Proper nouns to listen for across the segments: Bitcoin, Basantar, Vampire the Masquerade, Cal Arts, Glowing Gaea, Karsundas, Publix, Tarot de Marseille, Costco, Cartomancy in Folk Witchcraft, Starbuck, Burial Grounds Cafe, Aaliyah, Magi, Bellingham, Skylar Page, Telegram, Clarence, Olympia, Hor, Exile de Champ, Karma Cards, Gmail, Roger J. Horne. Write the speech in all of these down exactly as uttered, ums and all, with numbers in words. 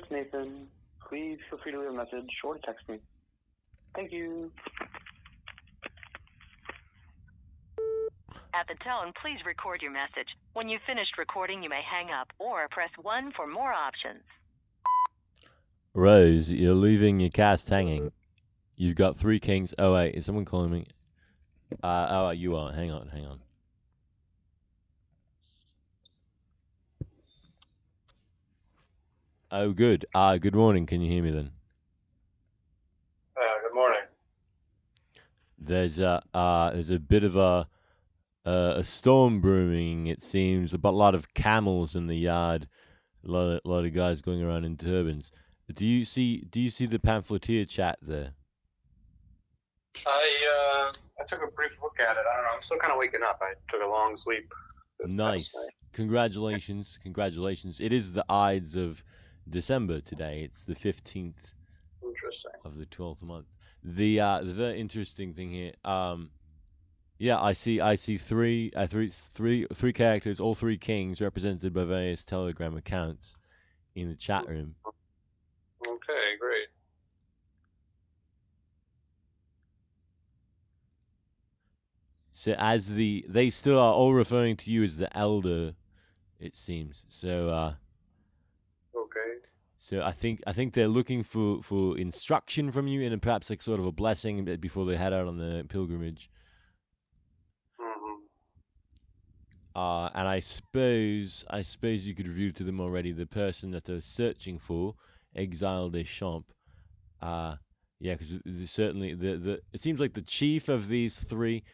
it's Nathan. Please feel free to leave a message or to text me. Thank you. At the tone, please record your message. When you've finished recording, you may hang up or press one for more options. Rose, you're leaving your cast hanging. You've got three kings. Oh, wait, is someone calling me? Uh, oh, you are. Hang on, hang on. Oh, good. Uh, good morning. Can you hear me then? Uh, good morning. There's a, uh, there's a bit of a, uh, a storm brewing, it seems. A lot of camels in the yard. A lot of, lot of guys going around in turbans. Do you see, do you see the pamphleteer chat there? I, uh, I took a brief look at it. I don't know. I'm still kind of waking up. I took a long sleep. Nice. Congratulations. Congratulations. It is the Ides of December today. It's the fifteenth of the twelfth month. The uh, the very interesting thing here. Um, yeah, I see. I see three, uh, three, three, three characters, all three kings, represented by various Telegram accounts in the chat room. Okay, great. So as the they still are all referring to you as the elder, it seems. So. Uh, Okay. So I think I think they're looking for, for instruction from you and perhaps like sort of a blessing before they head out on the pilgrimage. Mm-hmm. Uh, and I suppose I suppose you could reveal to them already the person that they're searching for, Exile de Champ. Uh, yeah, because certainly the the it seems like the chief of these three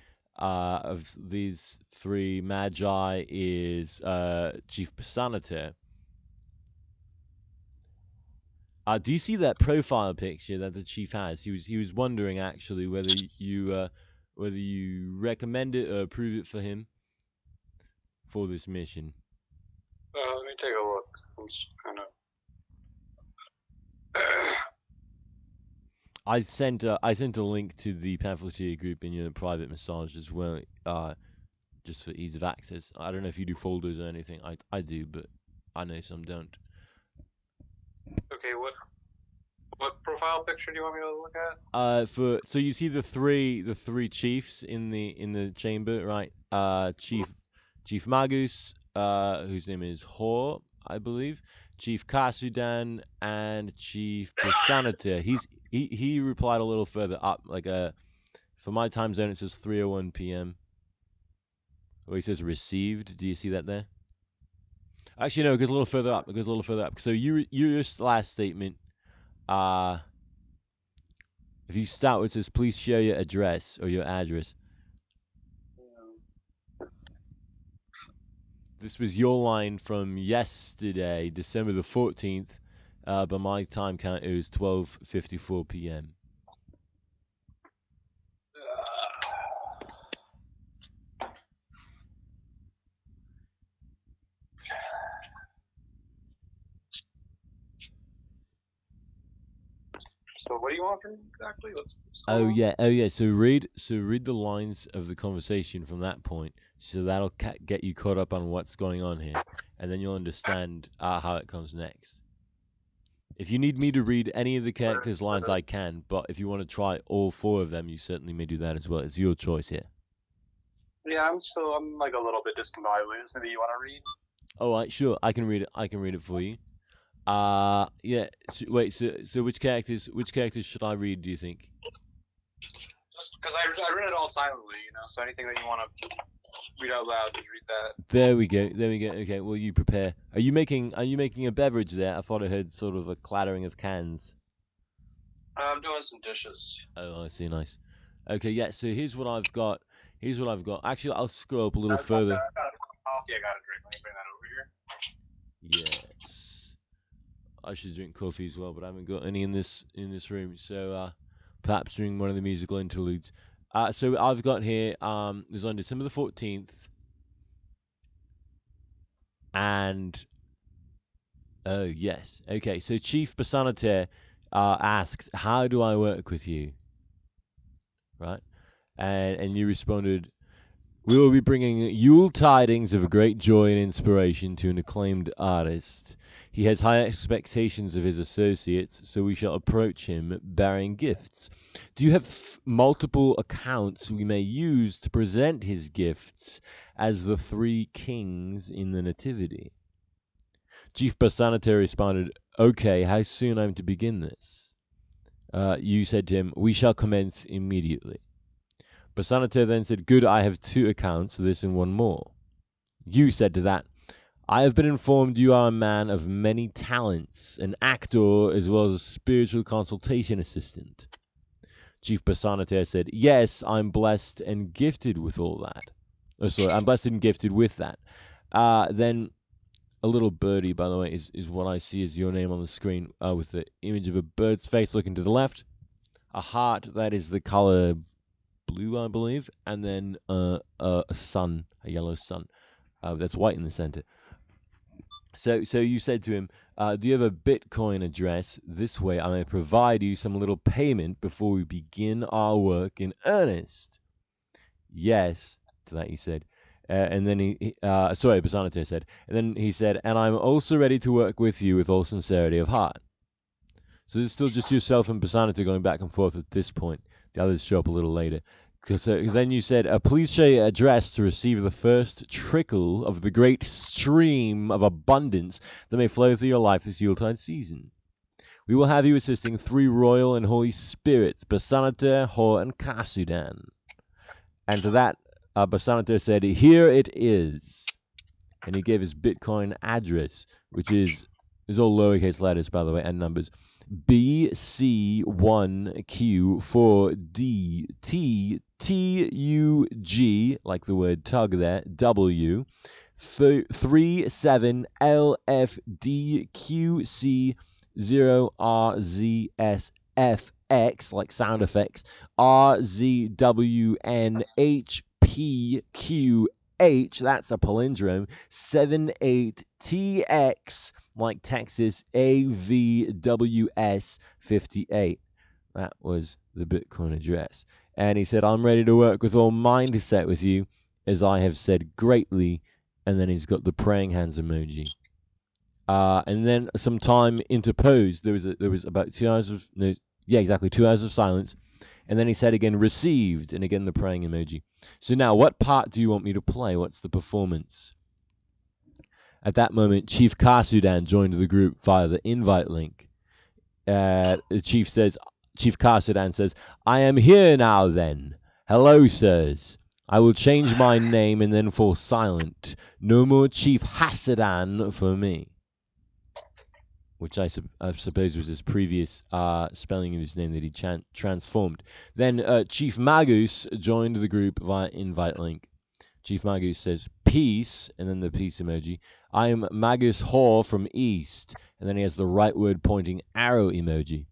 uh, of these three Magi is uh, Chief Basantar. Uh, do you see that profile picture that the chief has? He was he was wondering actually whether you uh, whether you recommend it or approve it for him for this mission. Uh, let me take a look. I'm just kind of. I sent a, I sent a link to the pamphleteer group in your private massage as well, uh, just for ease of access. I don't know if you do folders or anything. I I do, but I know some don't. Okay, what what profile picture do you want me to look at? Uh, for so you see the three the three chiefs in the in the chamber, right? Uh, Chief Chief Magus, uh, whose name is Hor, I believe. Chief Karsudan and Chief Basantar. He's he he replied a little further up, like a for my time zone it says three oh one p.m. Or he says received. Do you see that there? Actually, no, it goes a little further up. It goes a little further up. So you, your last statement, uh, if you start with this, please share your address or your address. Yeah. This was your line from yesterday, December the fourteenth. Uh, by my time count, it was twelve fifty-four p.m. So what do you want from exactly? Let's, let's oh yeah, oh yeah. So read, so read the lines of the conversation from that point. So that'll ca get you caught up on what's going on here, and then you'll understand uh, how it comes next. If you need me to read any of the characters' lines, I can. But if you want to try all four of them, you certainly may do that as well. It's your choice here. Yeah, I'm still, I'm like a little bit discombobulated. Maybe you want to read? Oh, right, sure. I can read it. I can read it for you. Uh yeah. So, wait. So so which characters? Which characters should I read? Do you think? Just because I I read it all silently, you know. So anything that you want to read out loud, just read that. There we go. There we go. Okay. Well, you prepare. Are you making Are you making a beverage there? I thought I heard sort of a clattering of cans. I'm doing some dishes. Oh, I see. Nice. Okay. Yeah. So here's what I've got. Here's what I've got. Actually, I'll scroll up a little I, further. I got a coffee. I got a drink. Let me bring that over here. Yeah. I should drink coffee as well, but I haven't got any in this in this room. So uh, perhaps during one of the musical interludes. Uh, so I've got here um, is on December the fourteenth, and oh yes, okay. So Chief Basantar uh, asked, "How do I work with you?" Right, and and you responded, "We will be bringing Yule tidings of great joy and inspiration to an acclaimed artist. He has high expectations of his associates, so we shall approach him bearing gifts. Do you have f multiple accounts we may use to present his gifts as the three kings in the Nativity? Chief Basantar responded, "Okay, how soon am I to begin this?" Uh, you said to him, "We shall commence immediately." Basantar then said, "Good, I have two accounts, this and one more." You said to that, "I have been informed you are a man of many talents, an actor as well as a spiritual consultation assistant." Chief Basantar said, "Yes, I'm blessed and gifted with all that." Oh, sorry, I'm blessed and gifted with that. Uh, then... A little birdie, by the way, is, is what I see as your name on the screen, uh, with the image of a bird's face looking to the left. A heart, that is the color blue, I believe. And then uh, uh, a sun, a yellow sun. Uh, that's white in the center. So so you said to him, uh, do you have a Bitcoin address? This way I may provide you some little payment before we begin our work in earnest. Yes, to that you said. Uh, and then he, uh, sorry, Basantar said, and then he said, "And I'm also ready to work with you with all sincerity of heart." So this is still just yourself and Basantar going back and forth at this point. The others show up a little later. So then you said, uh, "Please share your address to receive the first trickle of the great stream of abundance that may flow through your life this Yuletide season. We will have you assisting three royal and holy spirits, Basantar, Hor, and Karsundas." And to that, Uh, Basantar said, "Here it is," and he gave his Bitcoin address, which is is all lowercase letters, by the way, and numbers: B C one Q four D T T U G, like the word tug there, W three seven L F D Q C zero R Z S F X, like sound effects, R Z W N H P Q H, that's a palindrome, seven eight T X, like Texas, A V W S fifty-eight. That was the Bitcoin address. And he said, "I'm ready to work with all mindset with you, as I have said greatly." And then he's got the praying hands emoji. Uh, and then some time interposed. There was a, there was about two hours of, no, yeah, exactly, two hours of silence. And then he said again, "Received," and again the praying emoji. "So now, what part do you want me to play? What's the performance?" At that moment, Chief Karsundas joined the group via the invite link. Uh, the chief says, Chief Karsundas says, "I am here now then. Hello, sirs. I will change my name and then fall silent. No more Chief Hasadan for me." Which I, su I suppose was his previous uh, spelling of his name that he tran transformed. Then uh, Chief Magus joined the group via invite link. Chief Magus says, "Peace," and then the peace emoji. "I am Magus Hor from East," and then he has the rightward pointing arrow emoji.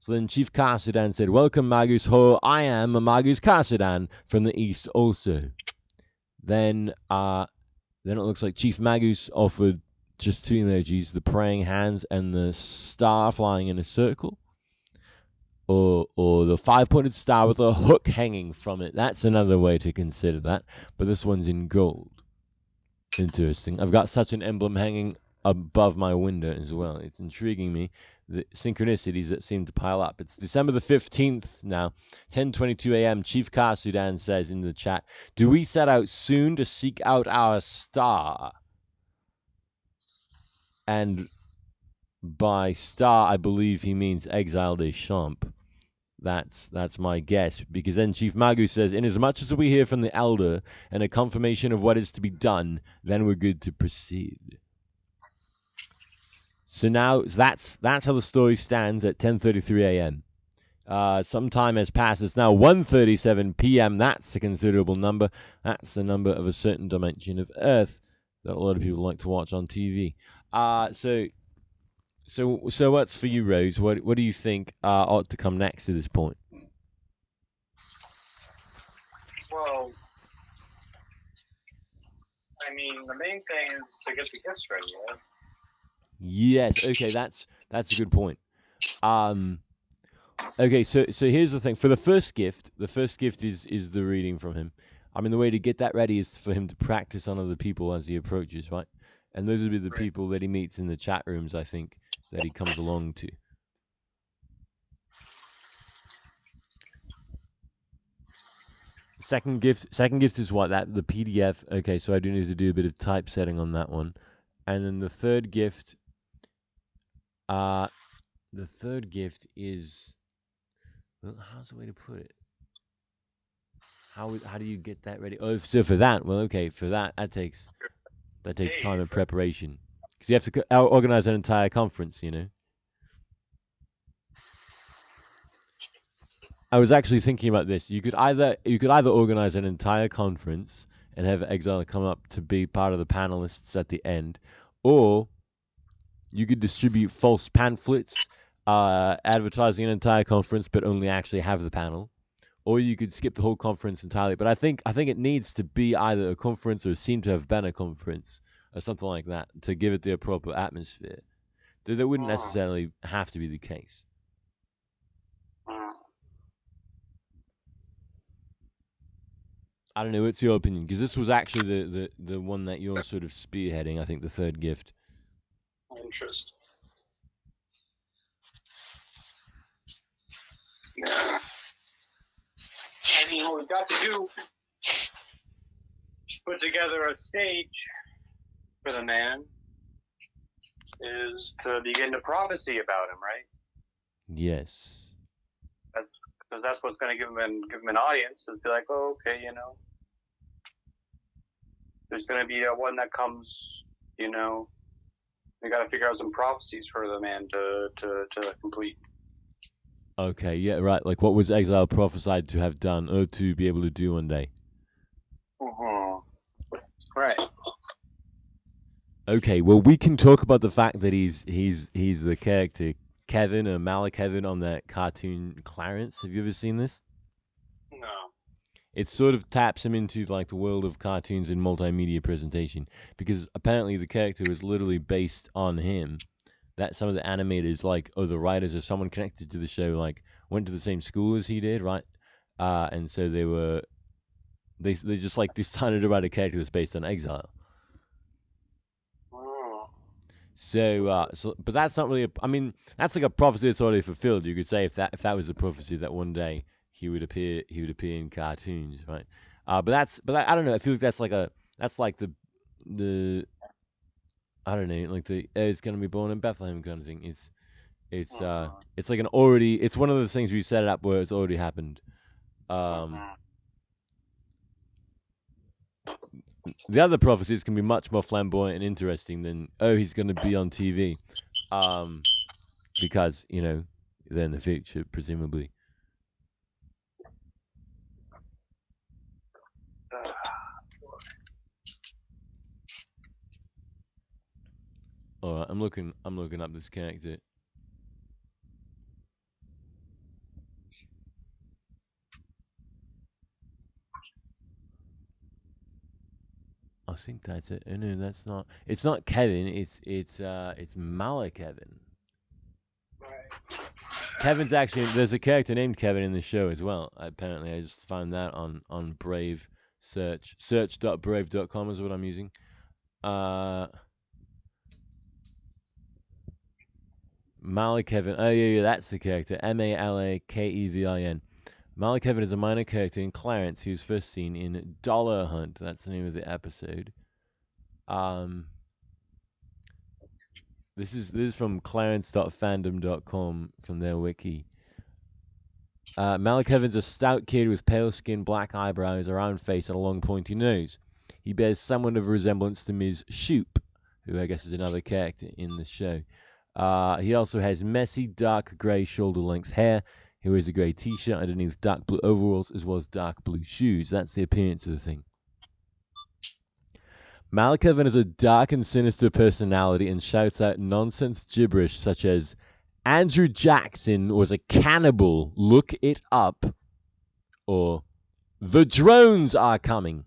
So then Chief Karsundas said, "Welcome, Magus Hor. I am Magus Karsundas from the East also." Then, uh, then it looks like Chief Magus offered just two emojis, the praying hands and the star flying in a circle, or or the five-pointed star with a hook hanging from it. That's another way to consider that, but this one's in gold. Interesting. I've got such an emblem hanging above my window as well. It's intriguing me, the synchronicities that seem to pile up. It's December the fifteenth now, ten twenty-two A M Chief Karsundas says in the chat, "Do we set out soon to seek out our star?" And by star, I believe he means Exile de Champ. That's, that's my guess. Because then Chief Magus says, "Inasmuch as we hear from the elder and a confirmation of what is to be done, then we're good to proceed." So now that's, that's how the story stands at ten thirty-three A M Uh, some time has passed. It's now one thirty-seven P M That's a considerable number. That's the number of a certain dimension of Earth that a lot of people like to watch on T V. Uh, so, so, so, what's for you, Rose? What, what do you think uh, ought to come next at this point? Well, I mean, the main thing is to get the gifts ready, right? Yes. Okay, that's that's a good point. Um, okay, so so here's the thing. For the first gift, the first gift is is the reading from him. I mean, the way to get that ready is for him to practice on other people as he approaches, right? And those would be the right. people that he meets in the chat rooms, I think, that he comes along to. Second gift, second gift is what? That the P D F. Okay, so I do need to do a bit of typesetting on that one. And then the third gift, uh, the third gift is, well, how's the way to put it? How how do you get that ready? Oh, so for that, well, okay, for that, that takes that takes time and preparation because you have to organize an entire conference, you know. I was actually thinking about this. You could either you could either organize an entire conference and have Exile come up to be part of the panelists at the end, or you could distribute false pamphlets, uh, advertising an entire conference, but only actually have the panel. Or you could skip the whole conference entirely. But I think I think it needs to be either a conference or seem to have been a conference or something like that to give it the proper atmosphere. Though that wouldn't necessarily have to be the case. I don't know. What's your opinion? Because this was actually the, the, the one that you're sort of spearheading, I think, the third gift. Interest. Yeah. I mean, what we've got to do is put together a stage for the man is to begin to prophecy about him, right? Yes. That's, because that's what's going to give him an, give him an audience. It's be like, oh, okay, you know. There's going to be a one that comes, you know. We got to figure out some prophecies for the man to, to, to complete. Okay, yeah, right. Like, what was Exile prophesied to have done or to be able to do one day? Mm-hmm. Right. Okay, well, we can talk about the fact that he's he's he's the character Kevin or Malakevin on that cartoon Clarence. Have you ever seen this? No. It sort of taps him into, like, the world of cartoons and multimedia presentation because apparently the character was literally based on him. That some of the animators, like, or the writers or someone connected to the show, like, went to the same school as he did, right? Uh, and so they were, they they just, like, decided to write a character that's based on Exile. Oh. So, uh, so, but that's not really, a, I mean, that's like a prophecy that's already fulfilled. You could say if that if that was a prophecy that one day he would appear, he would appear in cartoons, right? Uh, but that's, but I, I don't know. I feel like that's like a, that's like the, the. I don't know, like the it's gonna be born in Bethlehem kind of thing. It's, it's, uh, it's like an already. It's one of those things we set it up where it's already happened. Um, the other prophecies can be much more flamboyant and interesting than oh he's gonna be on T V, um, because you know they're in the future presumably. All right, I'm looking. I'm looking up this character. I think that's it. Oh, no, that's not. It's not Kevin. It's it's uh it's Malakevin. Right. Kevin's actually there's a character named Kevin in the show as well. Apparently, I just found that on on Brave search search dot brave dot com is what I'm using. Uh. Malakevin. Oh, yeah, yeah, that's the character. M A L A K E V I N. Malakevin is a minor character in Clarence, who's first seen in Dollar Hunt. That's the name of the episode. Um, this is this is from clarence dot fandom dot com, from their wiki. Uh, Malakevin's a stout kid with pale skin, black eyebrows, a round face, and a long pointy nose. He bears somewhat of a resemblance to Miz Shoop, who I guess is another character in the show. Uh, he also has messy, dark grey shoulder-length hair. He wears a grey t-shirt underneath dark blue overalls as well as dark blue shoes. That's the appearance of the thing. Malakevin has a dark and sinister personality and shouts out nonsense gibberish such as, Andrew Jackson was a cannibal, look it up, or the drones are coming.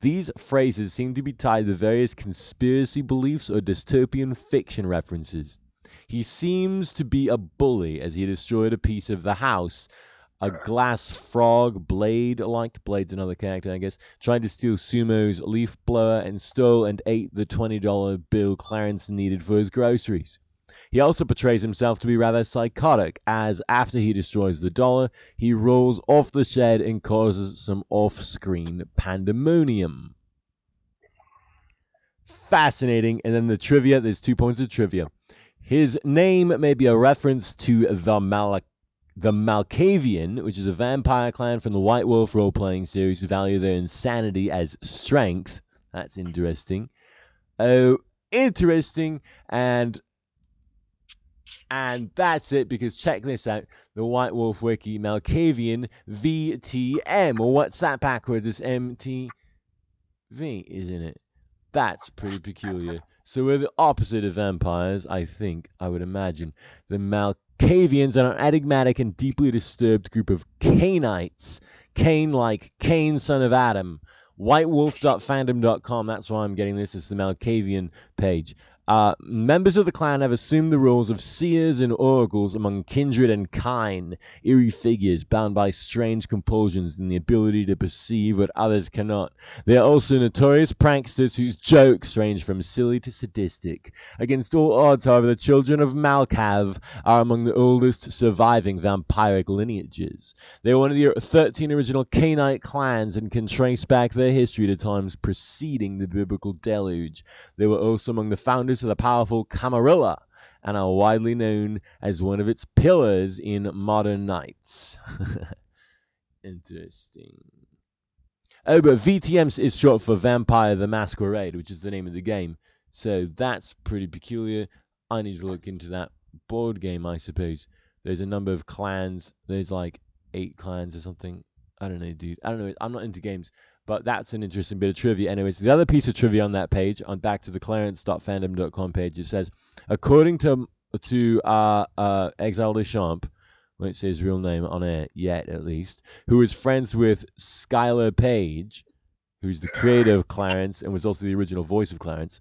These phrases seem to be tied to various conspiracy beliefs or dystopian fiction references. He seems to be a bully as he destroyed a piece of the house A glass frog, Blade. I liked Blade's another character, I guess. Tried to steal Sumo's leaf blower and stole and ate the twenty dollar bill Clarence needed for his groceries. He also portrays himself to be rather psychotic, as after he destroys the dollar, he rolls off the shed and causes some off-screen pandemonium. Fascinating. And then the trivia, there's two points of trivia. His name may be a reference to the Malak the Malkavian, which is a vampire clan from the White Wolf role-playing series who value their insanity as strength. That's interesting. Oh, interesting. And and that's it, because check this out. The White Wolf Wiki, Malkavian V T M. Well, what's that backwards? It's M T V, isn't it? That's pretty peculiar. So we're the opposite of vampires, I think, I would imagine. The Malkavians are an enigmatic and deeply disturbed group of Cainites. Cain, like Cain, son of Adam. white wolf dot fandom dot com, that's why I'm getting this. It's the Malkavian page. Uh, members of the clan have assumed the roles of seers and oracles among kindred and kine, eerie figures bound by strange compulsions and the ability to perceive what others cannot. They are also notorious pranksters whose jokes range from silly to sadistic. Against all odds, however, the children of Malkav are among the oldest surviving vampiric lineages. They are one of the thirteen original Cainite clans and can trace back their history to times preceding the biblical deluge. They were also among the founders of the powerful Camarilla and are widely known as one of its pillars in modern nights. Interesting. Oh, but V T M is short for Vampire the Masquerade, which is the name of the game. So that's pretty peculiar. I need to look into that board game, I suppose. There's a number of clans. There's like eight clans or something. I don't know, dude. I don't know. I'm not into games. But that's an interesting bit of trivia. Anyways, the other piece of trivia on that page, on back to the clarence dot fandom dot com page, it says, according to to uh, uh, Exile de Champ, when it says real name on air yet at least, who is friends with Skylar Page, who's the creator of Clarence and was also the original voice of Clarence,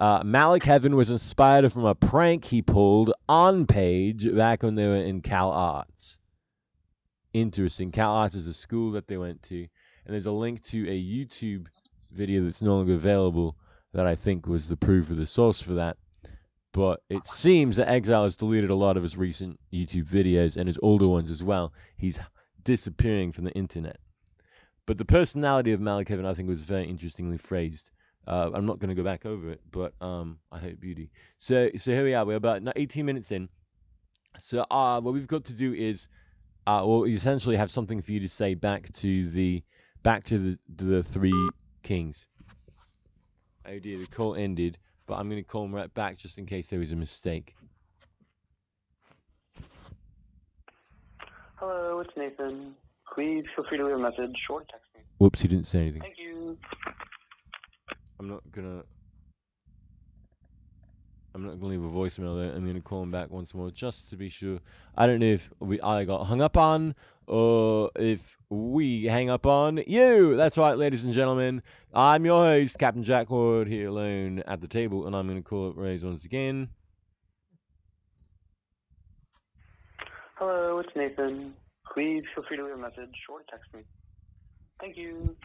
uh, Malakevin was inspired from a prank he pulled on Page back when they were in Cal Arts. Interesting. Cal Arts is a school that they went to. And there's a link to a YouTube video that's no longer available that I think was the proof of the source for that. But it seems that Exile has deleted a lot of his recent YouTube videos and his older ones as well. He's disappearing from the internet. But the personality of Malakevin, I think, was very interestingly phrased. Uh, I'm not going to go back over it, but um, I hope you do. So, so here we are. We're about eighteen minutes in. So uh, what we've got to do is uh, we'll essentially have something for you to say back to the... Back to the, to the three kings. Oh dear, the call ended, but I'm going to call them right back just in case there was a mistake. Hello, it's Nathan. Please feel free to leave a message or text me. Whoops, he didn't say anything. Thank you. I'm not going to... I'm not going to leave a voicemail there. I'm going to call him back once more just to be sure. I don't know if we I got hung up on or if we hang up on you. That's right, ladies and gentlemen. I'm your host, Captain Jack Ward, here alone at the table, and I'm going to call up Ray's once again. Hello, it's Nathan. Please feel free to leave a message or text me. Thank you.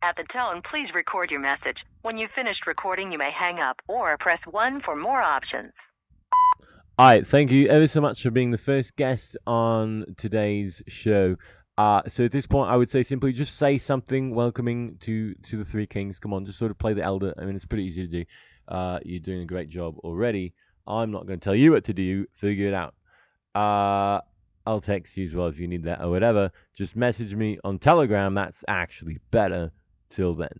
At the tone, please record your message. When you've finished recording, you may hang up or press one for more options. All right, thank you ever so much for being the first guest on today's show. Uh, so at this point, I would say simply just say something welcoming to, to the three kings. Come on, just sort of play the elder. I mean, it's pretty easy to do. Uh, you're doing a great job already. I'm not going to tell you what to do. Figure it out. Uh... I'll text you as well if you need that or whatever. Just message me on Telegram. That's actually better. Till then.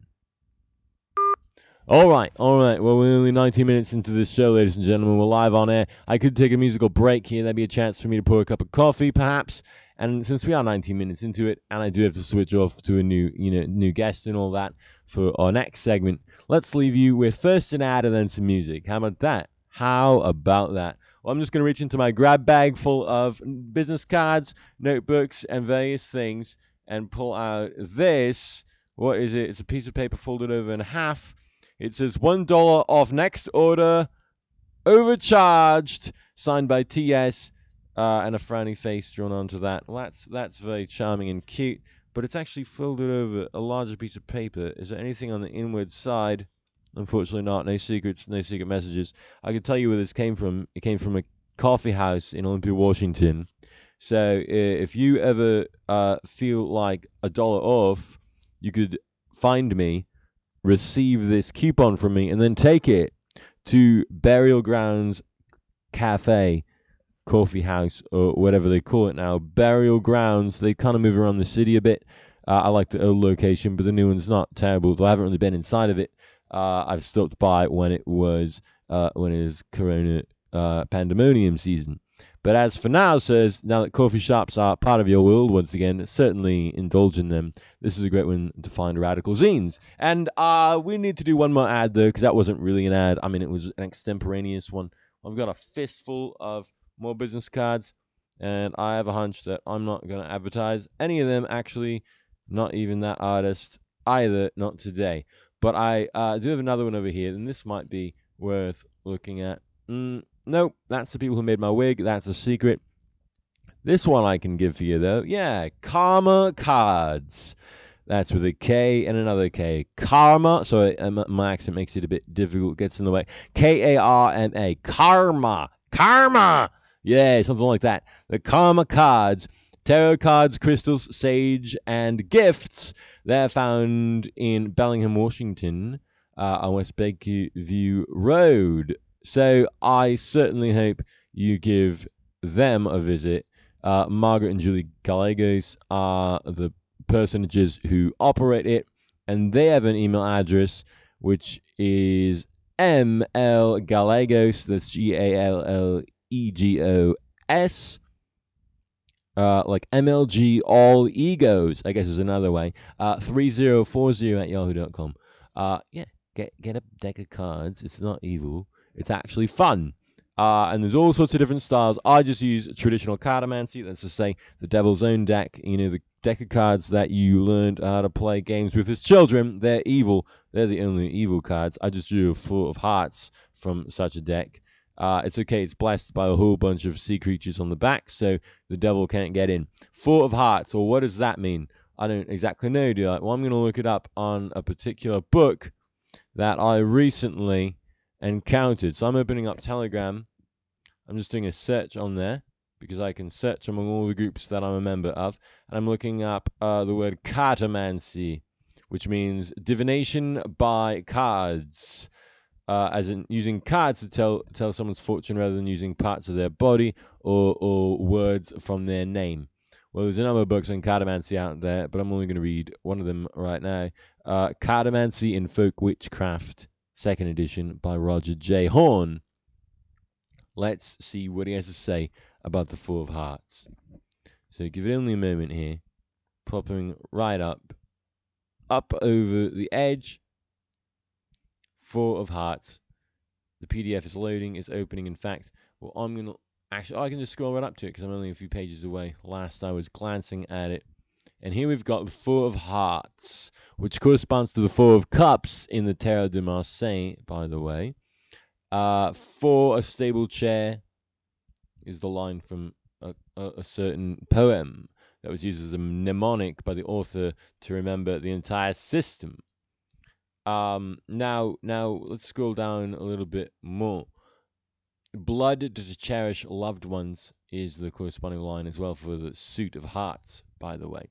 All right, all right. Well, we're only nineteen minutes into this show, ladies and gentlemen. We're live on air. I could take a musical break here. That'd be a chance for me to pour a cup of coffee, perhaps. And since we are nineteen minutes into it, and I do have to switch off to a new, you know, new guest and all that for our next segment, let's leave you with first an ad and then some music. How about that? How about that? Well, I'm just going to reach into my grab bag full of business cards, notebooks, and various things and pull out this. What is it? It's a piece of paper folded over in half. It says one dollar off next order, overcharged, signed by T S, uh, and a frowny face drawn onto that. Well, that's, that's very charming and cute, but it's actually folded over a larger piece of paper. Is there anything on the inward side? Unfortunately not. No secrets, no secret messages. I can tell you where this came from. It came from a coffee house in Olympia, Washington. So if you ever uh, feel like a dollar off, you could find me, receive this coupon from me, and then take it to Burial Grounds Cafe, coffee house, or whatever they call it now. Burial Grounds, they kind of move around the city a bit. Uh, I like the old location, but the new one's not terrible, so I haven't really been inside of it. Uh, I've stopped by when it was uh, when it was Corona uh, pandemonium season. But as for now, says, now that coffee shops are part of your world once again, certainly indulge in them. This is a great one to find radical zines. And uh, we need to do one more ad, though, because that wasn't really an ad. I mean, it was an extemporaneous one. I've got a fistful of more business cards, and I have a hunch that I'm not going to advertise any of them, actually, not even that artist either, not today. But I uh, do have another one over here, and this might be worth looking at. Mm. Nope, that's the people who made my wig. That's a secret. This one I can give for you, though. Yeah, Karma Cards. That's with a K and another K. Karma. Sorry, my accent makes it a bit difficult. Gets in the way. K A R M A. Karma. Karma. Yeah, something like that. The Karma Cards. Tarot cards, crystals, sage, and gifts. They're found in Bellingham, Washington, uh, on West Bakeview Road. So I certainly hope you give them a visit. Uh, Margaret and Julie Gallegos are the personages who operate it, and they have an email address, which is M L Gallegos, that's G A L L E G O S, uh, like M L G All Egos, I guess is another way, uh, three zero four zero at yahoo dot com. Uh, yeah, get, get a deck of cards. It's not evil. It's actually fun. Uh, and there's all sorts of different styles. I just use traditional cartomancy. That's to say, the Devil's Own deck. You know, the deck of cards that you learned how to play games with as children. They're evil. They're the only evil cards. I just drew a four of hearts from such a deck. Uh, it's okay. It's blessed by a whole bunch of sea creatures on the back, so the devil can't get in. Four of hearts. Well, what does that mean? I don't exactly know, do I? Well, I'm going to look it up on a particular book that I recently... and counted. So I'm opening up Telegram. I'm just doing a search on there because I can search among all the groups that I'm a member of. And I'm looking up uh, the word cartomancy, which means divination by cards, uh, as in using cards to tell tell someone's fortune rather than using parts of their body or, or words from their name. Well, there's a number of books on cartomancy out there, but I'm only going to read one of them right now. Uh, Cartomancy in Folk Witchcraft. Second edition by Roger J. Horne. Let's see what he has to say about the Four of Hearts. So give it only a moment here. Popping right up. Up over the edge. Four of Hearts. The P D F is loading. It's opening, in fact. Well, I'm going to... Actually, I can just scroll right up to it because I'm only a few pages away. Last I was glancing at it. And here we've got the Four of Hearts, which corresponds to the Four of Cups in the Tarot de Marseille, by the way. Uh, for a stable chair is the line from a, a, a certain poem that was used as a mnemonic by the author to remember the entire system. Um, now, now, let's scroll down a little bit more. Blood to cherish loved ones is the corresponding line as well for the Suit of Hearts, by the way.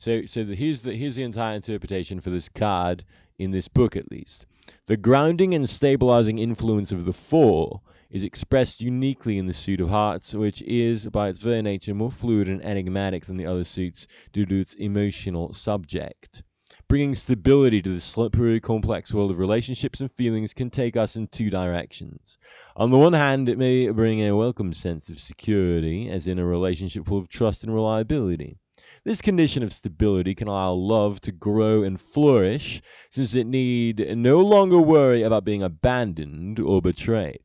So, so the, here's the here's the entire interpretation for this card in this book, at least. The grounding and stabilizing influence of the four is expressed uniquely in the Suit of Hearts, which is, by its very nature, more fluid and enigmatic than the other suits due to its emotional subject. Bringing stability to the slippery, complex world of relationships and feelings can take us in two directions. On the one hand, it may bring a welcome sense of security, as in a relationship full of trust and reliability. This condition of stability can allow love to grow and flourish, since it need no longer worry about being abandoned or betrayed.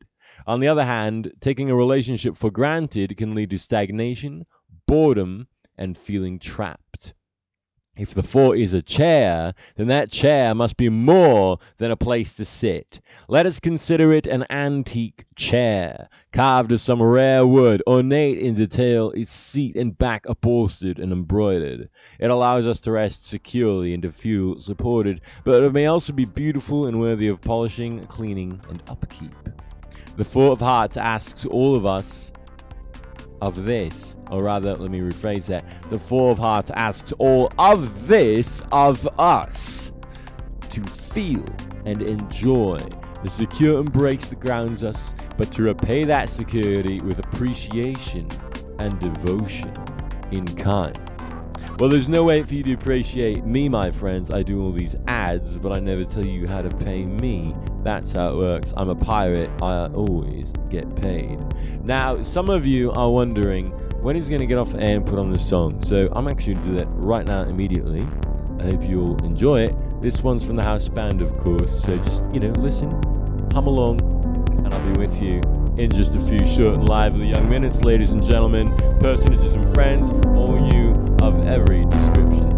On the other hand, taking a relationship for granted can lead to stagnation, boredom, and feeling trapped. If the fort is a chair, then that chair must be more than a place to sit. Let us consider it an antique chair, carved of some rare wood, ornate in detail, its seat and back upholstered and embroidered. It allows us to rest securely and to feel supported, but it may also be beautiful and worthy of polishing, cleaning, and upkeep. The Fort of Hearts asks all of us of this, or rather, let me rephrase that. The Four of Hearts asks all of this of us to feel and enjoy the secure embrace that grounds us, but to repay that security with appreciation and devotion in kind. Well, there's no way for you to appreciate me, my friends. I do all these ads, but I never tell you how to pay me. That's how it works. I'm a pirate. I always get paid. Now, some of you are wondering, when is he going to get off air and put on this song? So I'm actually going to do that right now immediately. I hope you all enjoy it. This one's from the house band, of course. So just, you know, listen, hum along, and I'll be with you in just a few short and lively young minutes, ladies and gentlemen, personages and friends, all you of every description.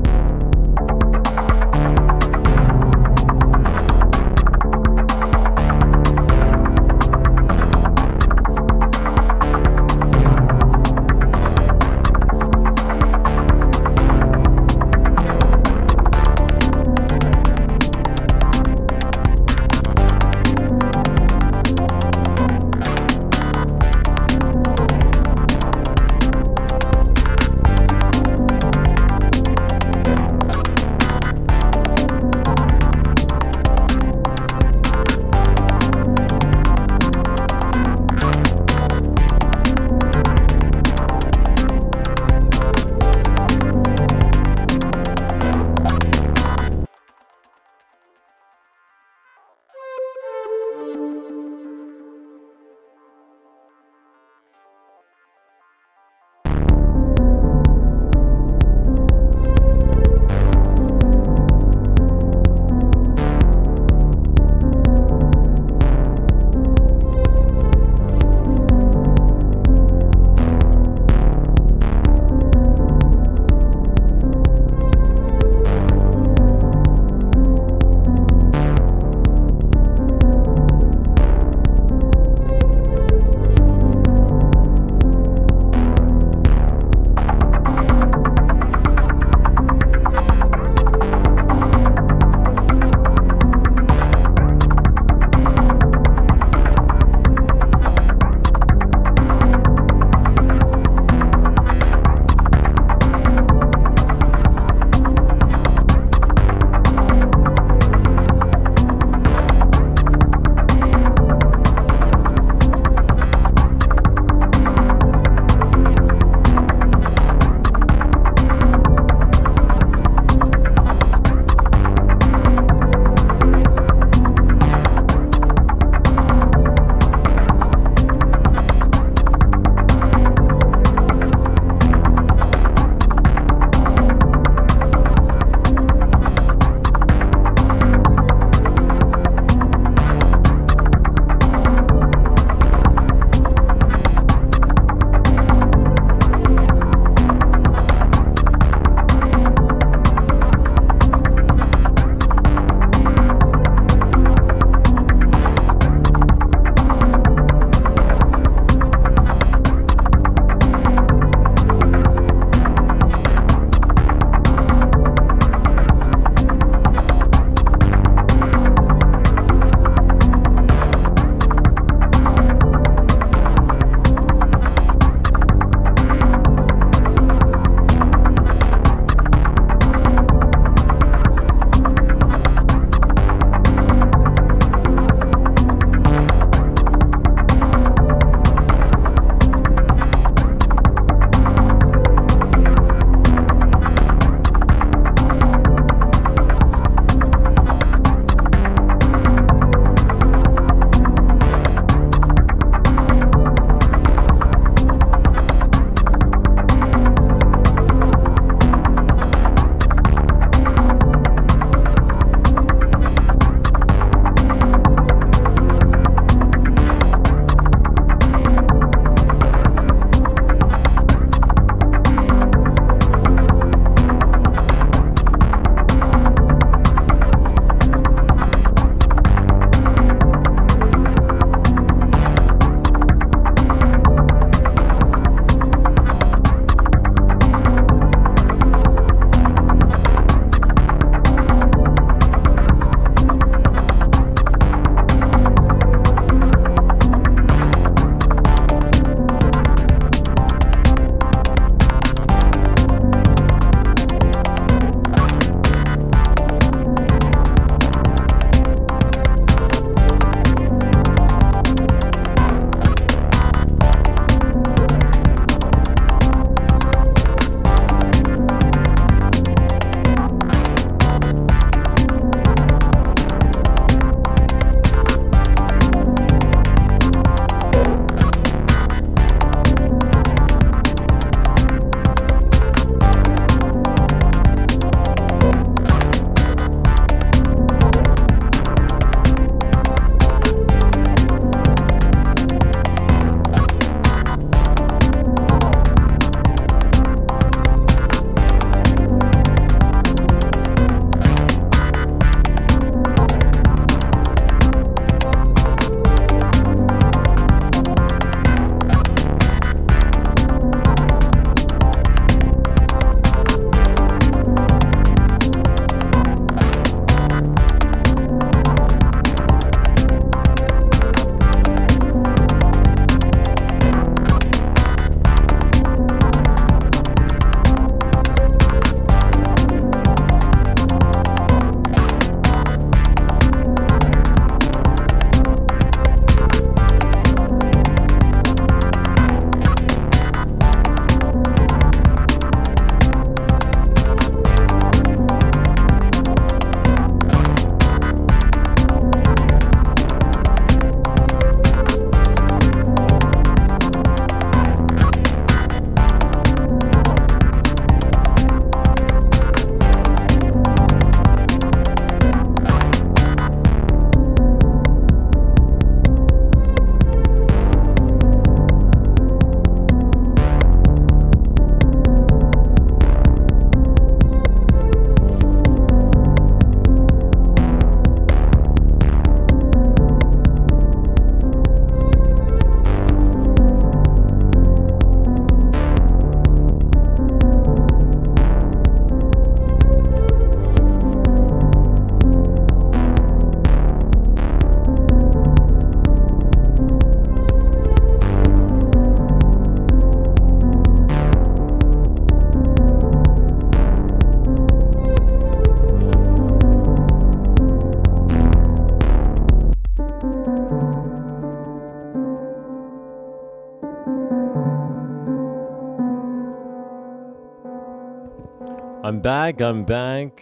I'm back, I'm back.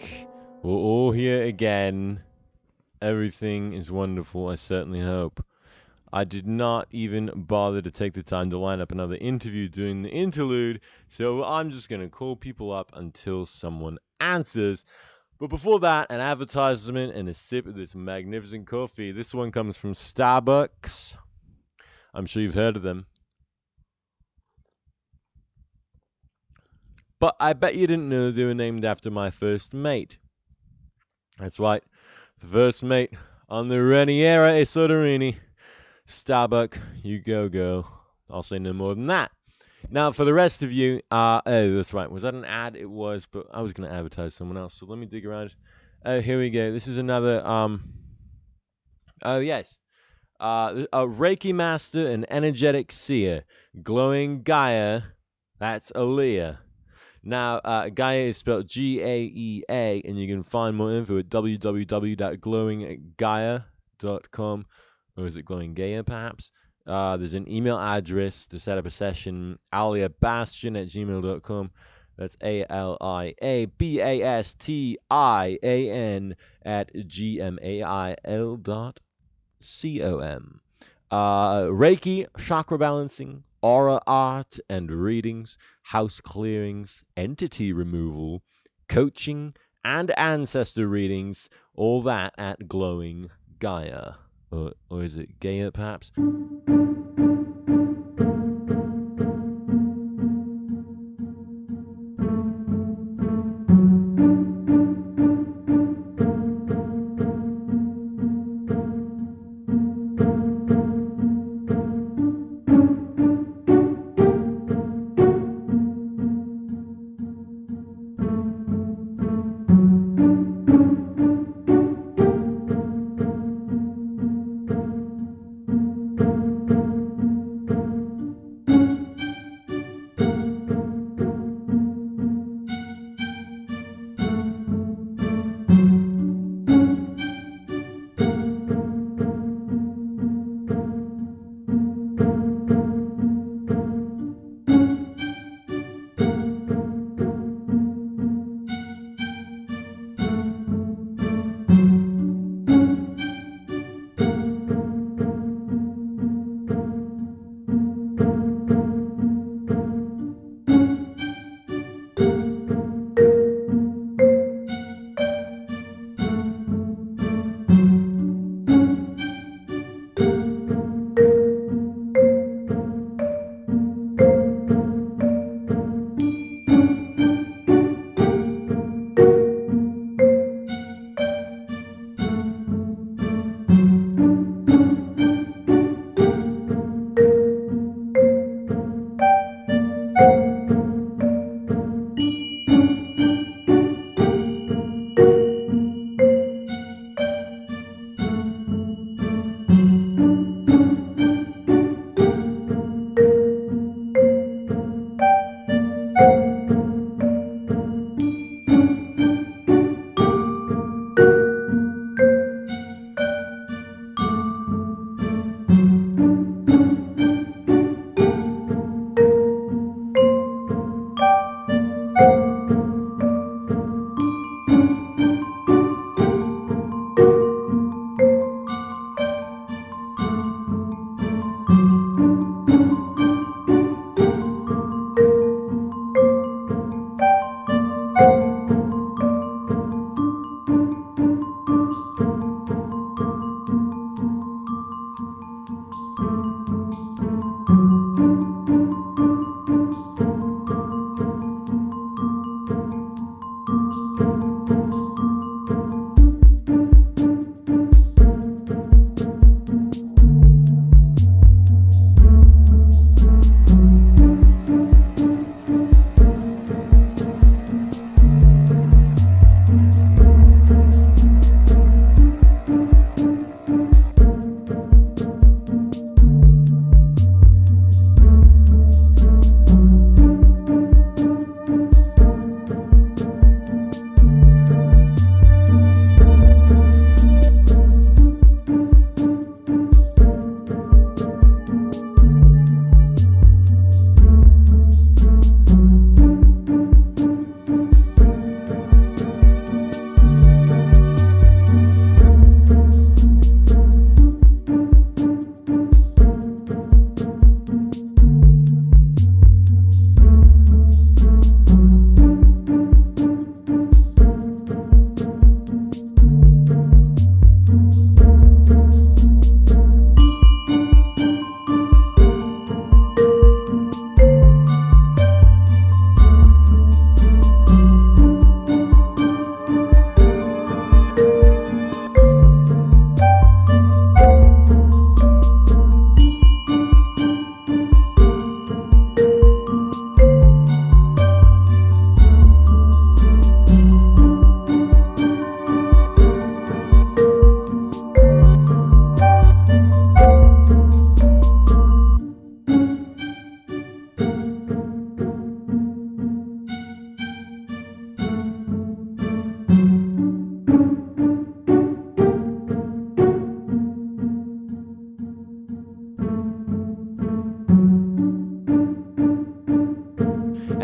We're all here again. Everything is wonderful, I certainly hope. I did not even bother to take the time to line up another interview during the interlude, so I'm just going to call people up until someone answers. But before that, an advertisement and a sip of this magnificent coffee. This one comes from Starbucks. I'm sure you've heard of them. But I bet you didn't know they were named after my first mate. That's right. The first mate on the Raniera Esoterini. Starbuck, you go, girl. I'll say no more than that. Now, for the rest of you, uh, oh, that's right. Was that an ad? It was, but I was going to advertise someone else. So let me dig around. Oh, here we go. This is another, um, oh, yes. Uh, a Reiki master and energetic seer. Glowing Gaea. That's Aaliyah. Now, uh, Gaea is spelled G A E A, and you can find more info at w w w dot glowing gaea dot com. Or is it Glowing Gaea, perhaps? Uh, there's an email address to set up a session, aliabastion at gmail dot com. That's A L I A B A S T I A N at G M A I L dot com. Uh, Reiki, chakra balancing, aura art and readings, house clearings, entity removal, coaching, and ancestor readings. All that at Glowing Gaea. Or, or is it Gaea, perhaps?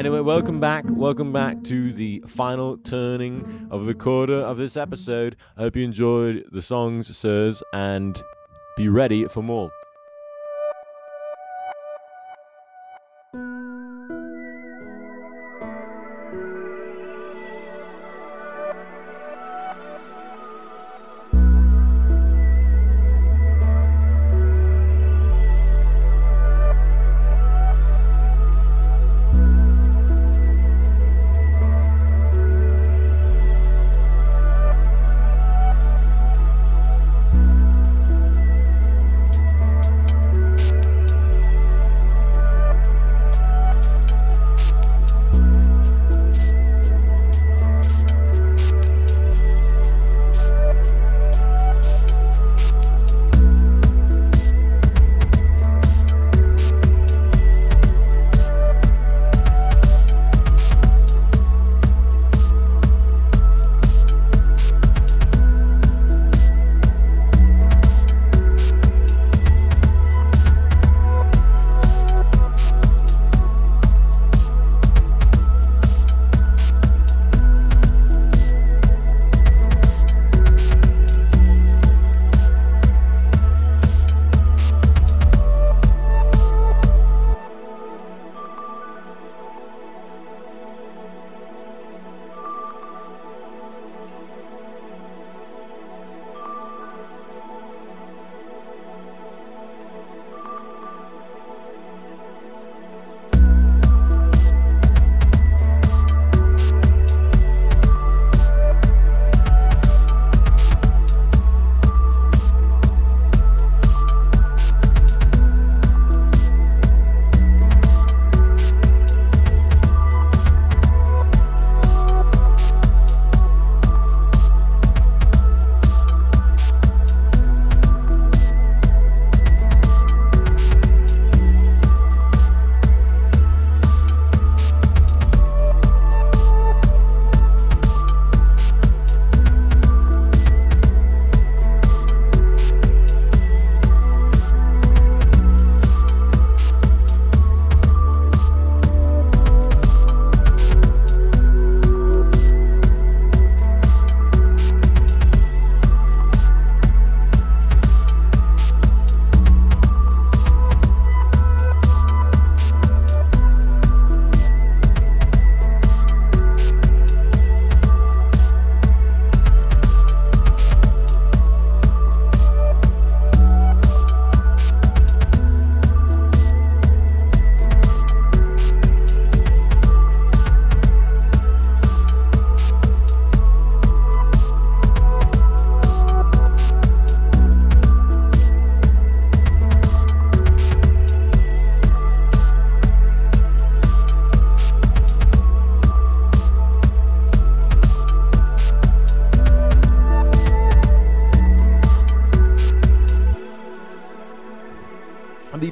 Anyway, welcome back. Welcome back to the final turning of the quarter of this episode. I hope you enjoyed the songs, sirs, and be ready for more.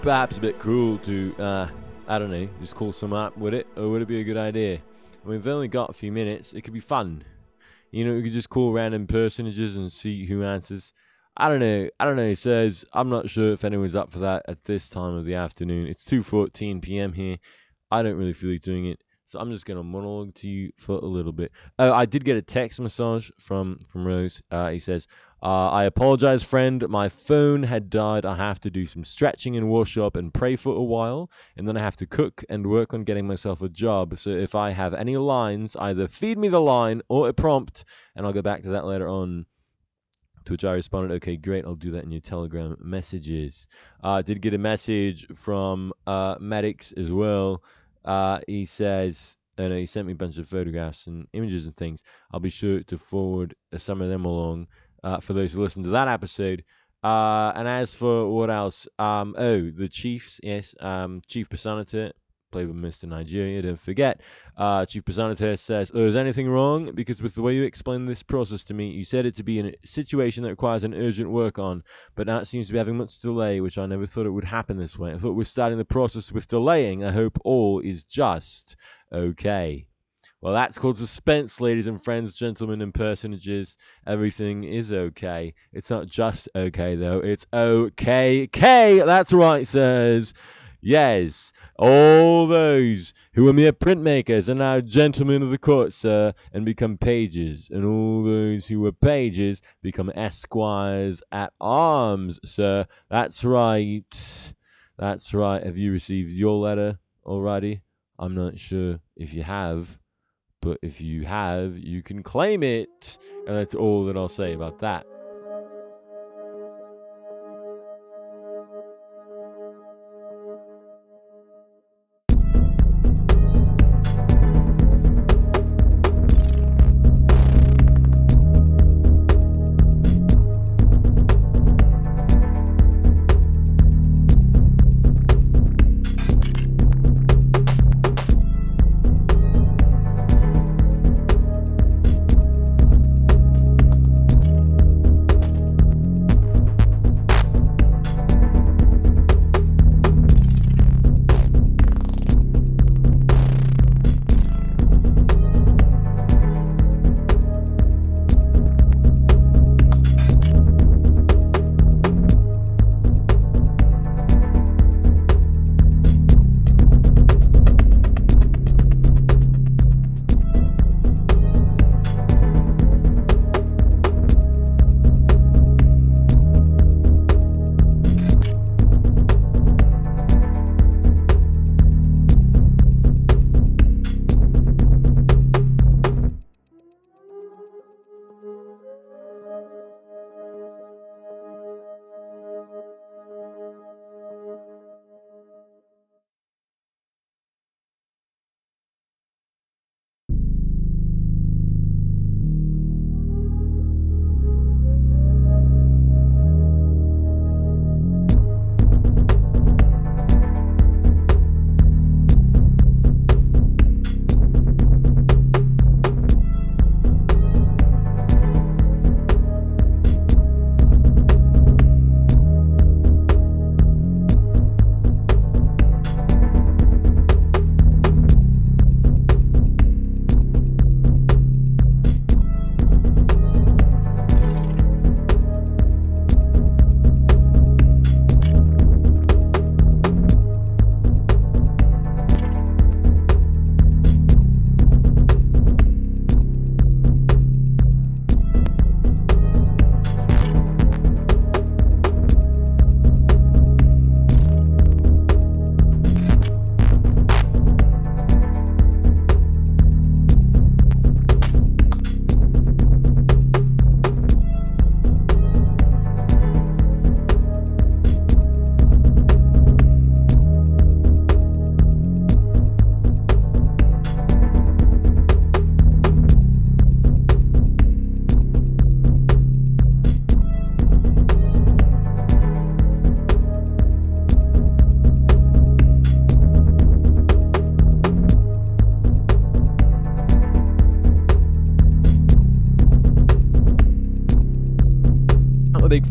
Perhaps a bit cruel to, uh, I don't know, just call some up, would it? Or would it be a good idea? I mean, we've only got a few minutes. It could be fun. You know, we could just call random personages and see who answers. I don't know. I don't know. He says, I'm not sure if anyone's up for that at this time of the afternoon. It's two fourteen p.m. here. I don't really feel like doing it. So I'm just going to monologue to you for a little bit. Oh, I did get a text message from, from Rose. Uh, he says, Uh, I apologize, friend. My phone had died. I have to do some stretching and wash up and pray for a while. And then I have to cook and work on getting myself a job. So if I have any lines, either feed me the line or a prompt. And I'll go back to that later on. To which I responded, okay, great. I'll do that in your Telegram messages. Uh, I did get a message from uh, Medics as well. Uh, he says... And he sent me a bunch of photographs and images and things. I'll be sure to forward some of them along. Uh, for those who listened to that episode. Uh, and as for what else? Um, oh, the Chiefs, yes. Um, Chief Basantar, played with Mister Nigeria, don't forget. Uh, Chief Basantar says, oh, is anything wrong? Because with the way you explained this process to me, you said it to be in a situation that requires an urgent work on, but now it seems to be having much delay, which I never thought it would happen this way. I thought we're starting the process with delaying. I hope all is just okay. Well, that's called suspense, ladies and friends, gentlemen and personages. Everything is okay. It's not just okay, though. It's okay. K. That's right, sirs. Yes, all those who were mere printmakers are now gentlemen of the court, sir, and become pages, and all those who were pages become esquires at arms, sir. That's right. That's right. Have you received your letter already? I'm not sure if you have, but if you have, you can claim it. And that's all that I'll say about that.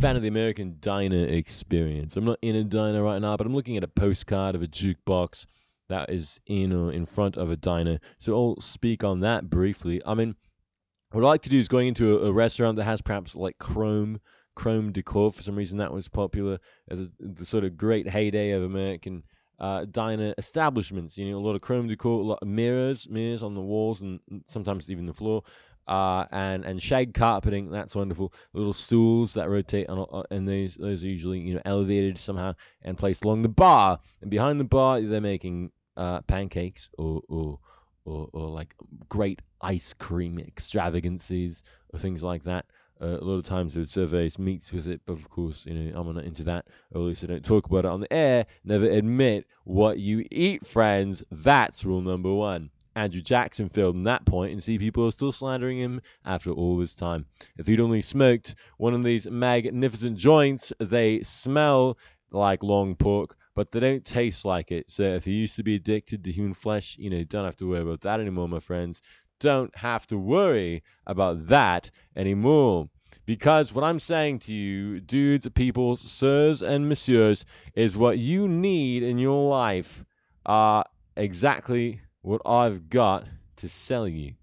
Fan of the American diner experience. I'm not in a diner right now, but I'm looking at a postcard of a jukebox that is in or in front of a diner. So I'll speak on that briefly. I mean, what I like to do is going into a, a restaurant that has perhaps like chrome chrome decor. For some reason, that was popular as a, the sort of great heyday of American uh, diner establishments. You know, a lot of chrome decor, a lot of mirrors, mirrors on the walls, and sometimes even the floor. Uh, and and shag carpeting, that's wonderful. Little stools that rotate, on, on, and those those are usually you know elevated somehow and placed along the bar. And behind the bar, they're making uh, pancakes or or, or or like great ice cream extravagancies or things like that. Uh, a lot of times they would survey meats with it, but of course, you know, I'm not into that. Or at least I don't talk about it on the air. Never admit what you eat, friends. That's rule number one. Andrew Jackson failed on that point, and see, people are still slandering him after all this time. If he'd only smoked one of these magnificent joints, they smell like long pork, but they don't taste like it. So if you used to be addicted to human flesh, you know, don't have to worry about that anymore, my friends. Don't have to worry about that anymore. Because what I'm saying to you, dudes, people, sirs, and messieurs, is what you need in your life are exactly what I've got to sell you.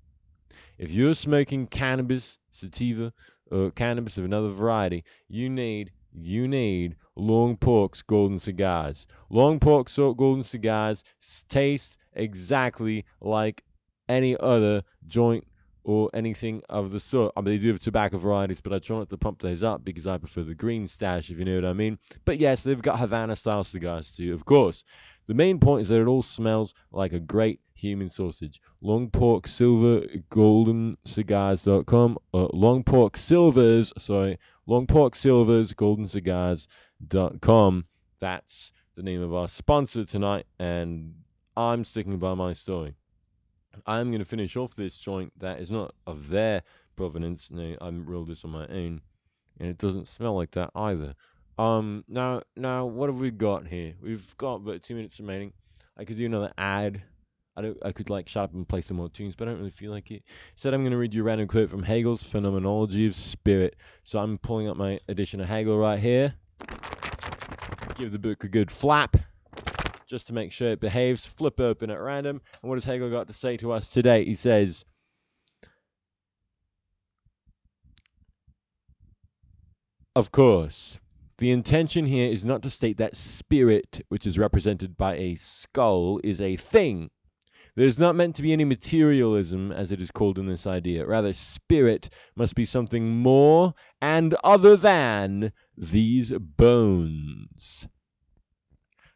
If you're smoking cannabis sativa or cannabis of another variety, you need you need Long Pork's Golden Cigars. Long Pork's Golden Cigars taste exactly like any other joint or anything of the sort. I mean, they do have tobacco varieties, but I try not to pump those up because I prefer the green stash, if you know what I mean. But yes, they've got Havana-style cigars too, of course. The main point is that it all smells like a great human sausage. Long Pork Silver Golden Cigars dot com or Long Pork Silvers, sorry, Long Pork Silvers Golden Cigars dot com. That's the name of our sponsor tonight, and I'm sticking by my story. I'm going to finish off this joint that is not of their provenance. No, I rolled this on my own, and it doesn't smell like that either. Um, now, now, what have we got here? We've got about two minutes remaining. I could do another ad. I don't. I could like shut up and play some more tunes, but I don't really feel like it. Instead, I'm going to read you a random quote from Hegel's Phenomenology of Spirit. So I'm pulling up my edition of Hegel right here. Give the book a good flap, just to make sure it behaves. Flip open at random. And what has Hegel got to say to us today? He says, of course, the intention here is not to state that spirit, which is represented by a skull, is a thing. There is not meant to be any materialism, as it is called in this idea. Rather, spirit must be something more and other than these bones.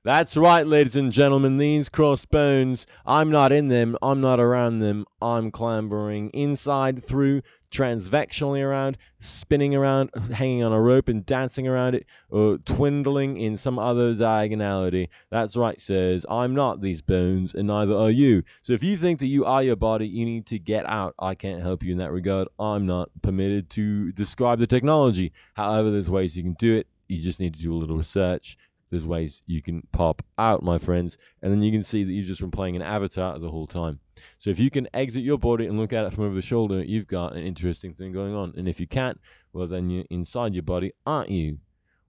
That's right, ladies and gentlemen, these crossed bones, I'm not in them, I'm not around them, I'm clambering inside, through, transvectionally around, spinning around, hanging on a rope and dancing around it, or twindling in some other diagonality. That's right, sirs, I'm not these bones, and neither are you. So if you think that you are your body, you need to get out. I can't help you in that regard. I'm not permitted to describe the technology. However, there's ways you can do it. You just need to do a little research. There's ways you can pop out, my friends, and then you can see that you've just been playing an avatar the whole time. So if you can exit your body and look at it from over the shoulder, you've got an interesting thing going on. And if you can't, well, then you're inside your body, aren't you?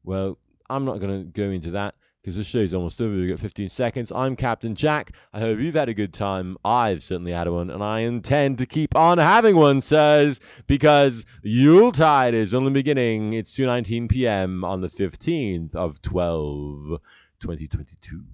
Well, I'm not going to go into that because this show's almost over. We've got fifteen seconds. I'm Captain Jack. I hope you've had a good time. I've certainly had one, and I intend to keep on having one, sirs, because Yuletide is only beginning. It's two nineteen p m on the fifteenth of twelve, twenty twenty-two.